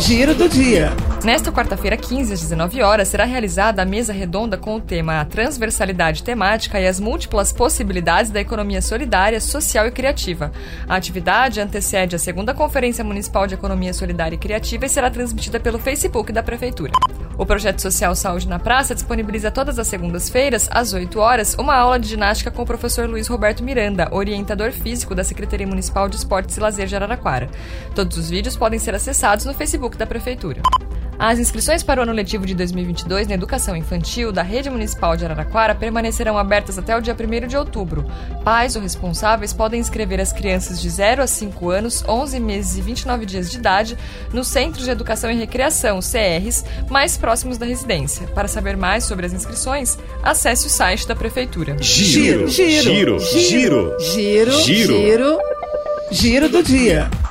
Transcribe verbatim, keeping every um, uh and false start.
Giro do dia. Nesta quarta-feira, quinze, às dezenove horas, será realizada a mesa redonda com o tema A Transversalidade Temática e as Múltiplas Possibilidades da Economia Solidária, Social e Criativa. A atividade antecede a segunda Conferência Municipal de Economia Solidária e Criativa e será transmitida pelo Facebook da Prefeitura. O projeto social Saúde na Praça disponibiliza todas as segundas-feiras, às oito horas, uma aula de ginástica com o professor Luiz Roberto Miranda, orientador físico da Secretaria Municipal de Esportes e Lazer de Araraquara. Todos os vídeos podem ser acessados no Facebook da Prefeitura. As inscrições para o ano letivo de dois mil e vinte e dois na educação infantil da Rede Municipal de Araraquara permanecerão abertas até o dia primeiro de outubro. Pais ou responsáveis podem inscrever as crianças de zero a cinco anos, onze meses e vinte e nove dias de idade nos Centros de Educação e Recreação, C Rs, mais próximos da residência. Para saber mais sobre as inscrições, acesse o site da Prefeitura. Giro! Giro! Giro! Giro! Giro! Giro! Giro do dia!